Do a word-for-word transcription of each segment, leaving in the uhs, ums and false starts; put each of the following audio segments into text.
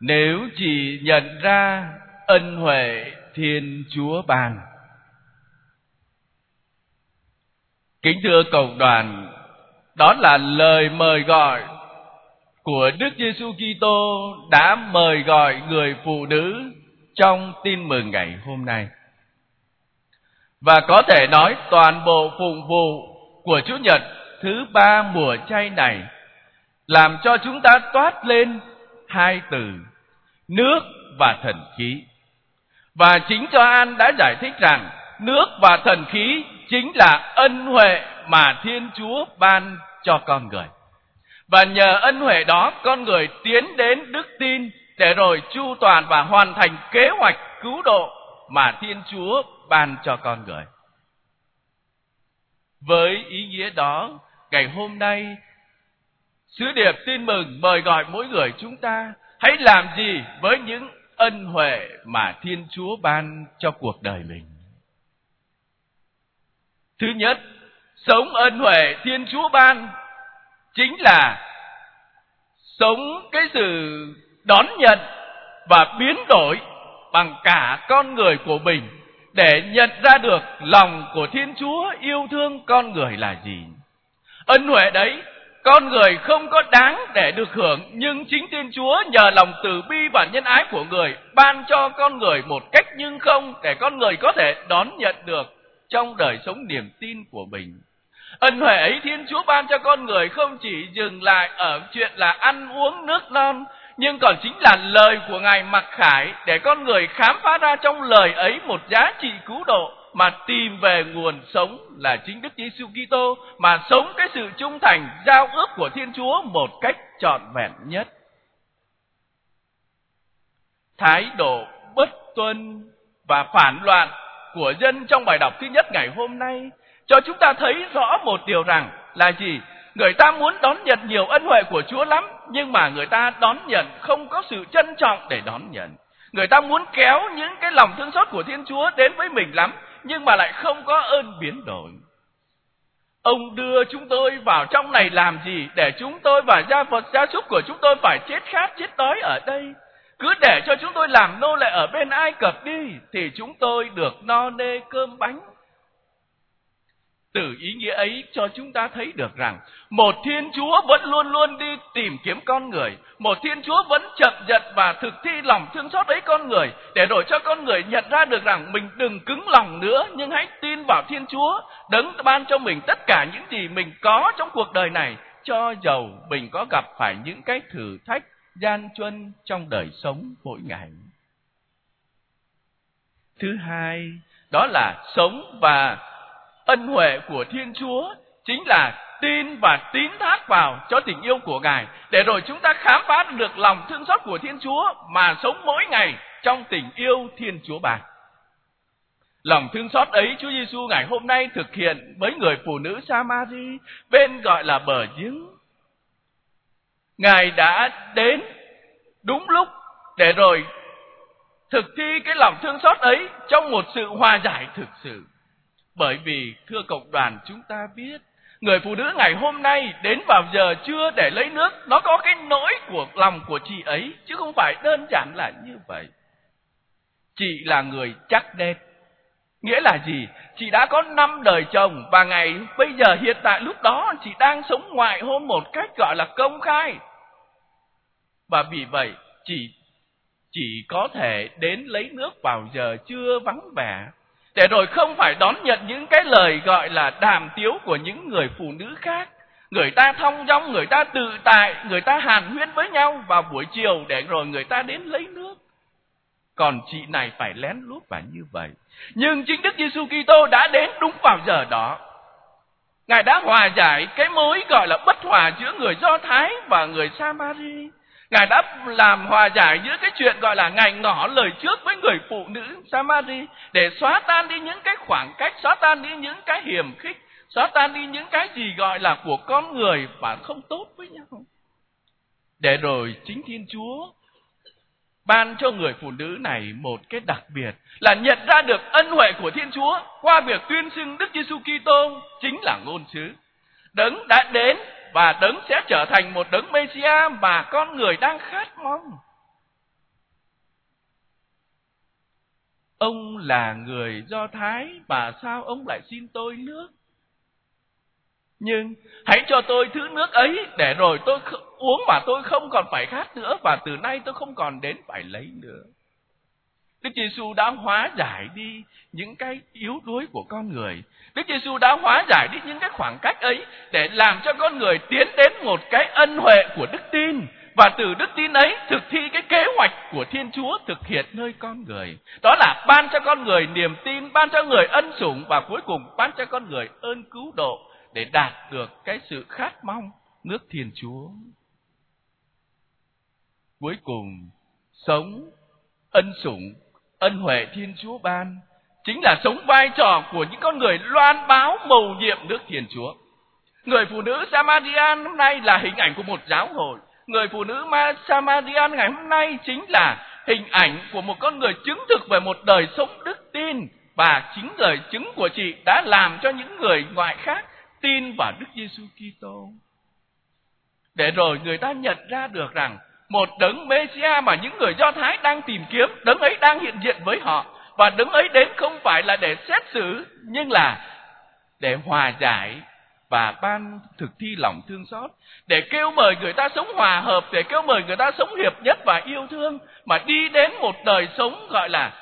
Nếu chỉ nhận ra ân huệ Thiên Chúa ban. Kính thưa cộng đoàn, đó là lời mời gọi của Đức Giêsu Kitô đã mời gọi người phụ nữ trong tin mừng ngày hôm nay. Và có thể nói toàn bộ phụng vụ của Chủ nhật thứ ba mùa chay này làm cho chúng ta toát lên hai từ: nước và thần khí. Và chính Gioan đã giải thích rằng nước và thần khí chính là ân huệ mà Thiên Chúa ban cho con người. Và nhờ ân huệ đó, con người tiến đến đức tin để rồi chu toàn và hoàn thành kế hoạch cứu độ mà Thiên Chúa ban cho con người. Với ý nghĩa đó, ngày hôm nay, sứ điệp tin mừng mời gọi mỗi người chúng ta hãy làm gì với những ân huệ mà Thiên Chúa ban cho cuộc đời mình. Thứ nhất, sống ân huệ Thiên Chúa ban chính là sống cái sự đón nhận và biến đổi bằng cả con người của mình để nhận ra được lòng của Thiên Chúa yêu thương con người là gì. Ân huệ đấy con người không có đáng để được hưởng, nhưng chính Thiên Chúa nhờ lòng từ bi và nhân ái của người ban cho con người một cách nhưng không để con người có thể đón nhận được trong đời sống niềm tin của mình. Ân huệ ấy Thiên Chúa ban cho con người không chỉ dừng lại ở chuyện là ăn uống nước non, nhưng còn chính là lời của Ngài mặc khải để con người khám phá ra trong lời ấy một giá trị cứu độ mà tìm về nguồn sống là chính Đức Giêsu Kitô, mà sống cái sự trung thành giao ước của Thiên Chúa một cách trọn vẹn nhất. Thái độ bất tuân và phản loạn của dân trong bài đọc thứ nhất ngày hôm nay cho chúng ta thấy rõ một điều rằng là gì? Người ta muốn đón nhận nhiều ân huệ của Chúa lắm, nhưng mà người ta đón nhận không có sự trân trọng để đón nhận. Người ta muốn kéo những cái lòng thương xót của Thiên Chúa đến với mình lắm, nhưng mà lại không có ơn biến đổi. Ông đưa chúng tôi vào trong này làm gì để chúng tôi và gia vật gia súc của chúng tôi phải chết khát chết đói ở đây? Cứ để cho chúng tôi làm nô lệ ở bên Ai Cập đi thì chúng tôi được no nê cơm bánh. Từ ý nghĩa ấy cho chúng ta thấy được rằng một Thiên Chúa vẫn luôn luôn đi tìm kiếm con người, một Thiên Chúa vẫn chậm dần và thực thi lòng thương xót ấy con người, để đổi cho con người nhận ra được rằng mình đừng cứng lòng nữa, nhưng hãy tin vào Thiên Chúa đấng ban cho mình tất cả những gì mình có trong cuộc đời này, cho dầu mình có gặp phải những cái thử thách gian truân trong đời sống mỗi ngày. Thứ hai, đó là sống và ân huệ của Thiên Chúa chính là tin và tín thác vào cho tình yêu của Ngài, để rồi chúng ta khám phá được lòng thương xót của Thiên Chúa mà sống mỗi ngày trong tình yêu Thiên Chúa ban. Lòng thương xót ấy Chúa Giêsu ngày hôm nay thực hiện với người phụ nữ Samari bên gọi là bờ giếng. Ngài đã đến đúng lúc để rồi thực thi cái lòng thương xót ấy trong một sự hòa giải thực sự. Bởi vì thưa cộng đoàn, chúng ta biết người phụ nữ ngày hôm nay đến vào giờ trưa để lấy nước, nó có cái nỗi của lòng của chị ấy, chứ không phải đơn giản là như vậy. Chị là người chắc nết, nghĩa là gì? Chị đã có năm đời chồng, và ngày bây giờ hiện tại lúc đó chị đang sống ngoại hôn một cách gọi là công khai. Và vì vậy chị chỉ có thể đến lấy nước vào giờ trưa vắng vẻ, để rồi không phải đón nhận những cái lời gọi là đàm tiếu của những người phụ nữ khác. Người ta thong dong, người ta tự tại, người ta hàn huyên với nhau vào buổi chiều để rồi người ta đến lấy nước. Còn chị này phải lén lút và như vậy. Nhưng chính Đức Giêsu Kitô đã đến đúng vào giờ đó. Ngài đã hòa giải cái mối gọi là bất hòa giữa người Do Thái và người Samari. Ngài đã làm hòa giải giữa cái chuyện gọi là Ngài ngỏ lời trước với người phụ nữ Samari để xóa tan đi những cái khoảng cách, xóa tan đi những cái hiềm khích, xóa tan đi những cái gì gọi là của con người và không tốt với nhau. Để rồi chính Thiên Chúa ban cho người phụ nữ này một cái đặc biệt là nhận ra được ân huệ của Thiên Chúa qua việc tuyên xưng Đức Giêsu Kitô chính là ngôn sứ, đấng đã đến và đấng sẽ trở thành một đấng Mêsia mà con người đang khát mong. Ông là người Do Thái mà sao ông lại xin tôi nước? Nhưng hãy cho tôi thứ nước ấy, để rồi tôi uống mà tôi không còn phải khát nữa, và từ nay tôi không còn đến phải lấy nữa. Đức Giêsu đã hóa giải đi những cái yếu đuối của con người. Đức Giêsu đã hóa giải đi những cái khoảng cách ấy để làm cho con người tiến đến một cái ân huệ của đức tin, và từ đức tin ấy thực thi cái kế hoạch của Thiên Chúa thực hiện nơi con người. Đó là ban cho con người niềm tin, ban cho người ân sủng, và cuối cùng ban cho con người ơn cứu độ để đạt được cái sự khát mong nước Thiên Chúa. Cuối cùng, sống ân sủng, ân huệ Thiên Chúa ban chính là sống vai trò của những con người loan báo mầu nhiệm nước Thiên Chúa. Người phụ nữ Samarian hôm nay là hình ảnh của một giáo hội. Người phụ nữ Samarian ngày hôm nay chính là hình ảnh của một con người chứng thực về một đời sống đức tin, và chính lời chứng của chị đã làm cho những người ngoại khác tin vào Đức Giêsu Kitô, để rồi người ta nhận ra được rằng một đấng Mê-si-a mà những người Do Thái đang tìm kiếm, đấng ấy đang hiện diện với họ, và đấng ấy đến không phải là để xét xử, nhưng là để hòa giải và ban thực thi lòng thương xót, để kêu mời người ta sống hòa hợp, để kêu mời người ta sống hiệp nhất và yêu thương, mà đi đến một đời sống gọi là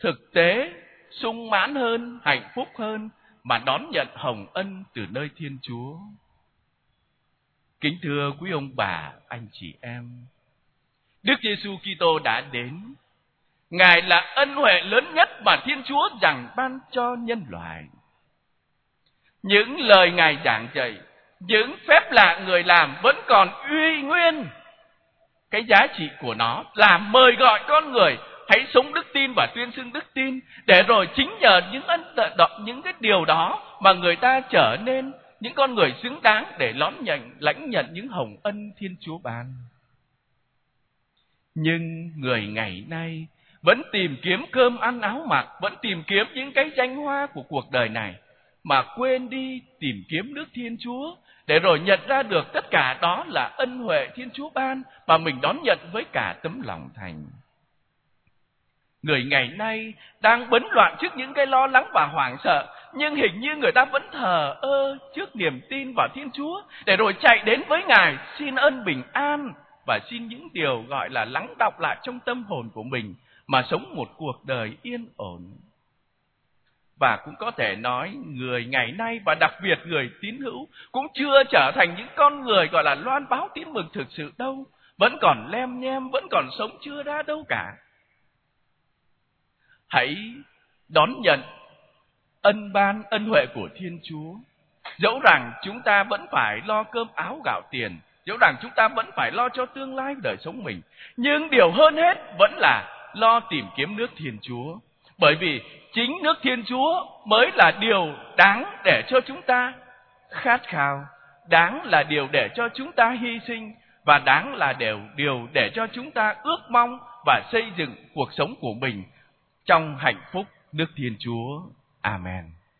thực tế, sung mãn hơn, hạnh phúc hơn, mà đón nhận hồng ân từ nơi Thiên Chúa. Kính thưa quý ông bà, anh chị em, Đức Giêsu Kitô đã đến. Ngài là ân huệ lớn nhất mà Thiên Chúa dành ban cho nhân loại. Những lời Ngài giảng dạy, những phép lạ Người làm vẫn còn uy nguyên. Cái giá trị của nó là mời gọi con người hãy sống đức tin và tuyên xưng đức tin, để rồi chính nhờ những ân những cái điều đó mà người ta trở nên những con người xứng đáng để đón nhận, lãnh nhận những hồng ân Thiên Chúa ban. Nhưng người ngày nay vẫn tìm kiếm cơm ăn áo mặc, vẫn tìm kiếm những cái danh hoa của cuộc đời này, mà quên đi tìm kiếm nước Thiên Chúa, để rồi nhận ra được tất cả đó là ân huệ Thiên Chúa ban mà mình đón nhận với cả tấm lòng thành. Người ngày nay đang bấn loạn trước những cái lo lắng và hoảng sợ, nhưng hình như người ta vẫn thờ ơ trước niềm tin vào Thiên Chúa, để rồi chạy đến với Ngài xin ơn bình an và xin những điều gọi là lắng đọng lại trong tâm hồn của mình mà sống một cuộc đời yên ổn. Và cũng có thể nói người ngày nay, và đặc biệt người tín hữu, cũng chưa trở thành những con người gọi là loan báo tin mừng thực sự đâu, vẫn còn lem nhem, vẫn còn sống chưa ra đâu cả. Hãy đón nhận ân ban, ân huệ của Thiên Chúa, dẫu rằng chúng ta vẫn phải lo cơm áo gạo tiền, dẫu rằng chúng ta vẫn phải lo cho tương lai đời sống mình, nhưng điều hơn hết vẫn là lo tìm kiếm nước Thiên Chúa, bởi vì chính nước Thiên Chúa mới là điều đáng để cho chúng ta khát khao, đáng là điều để cho chúng ta hy sinh, và đáng là điều, điều để cho chúng ta ước mong và xây dựng cuộc sống của mình trong hạnh phúc nước Thiên Chúa. Amen.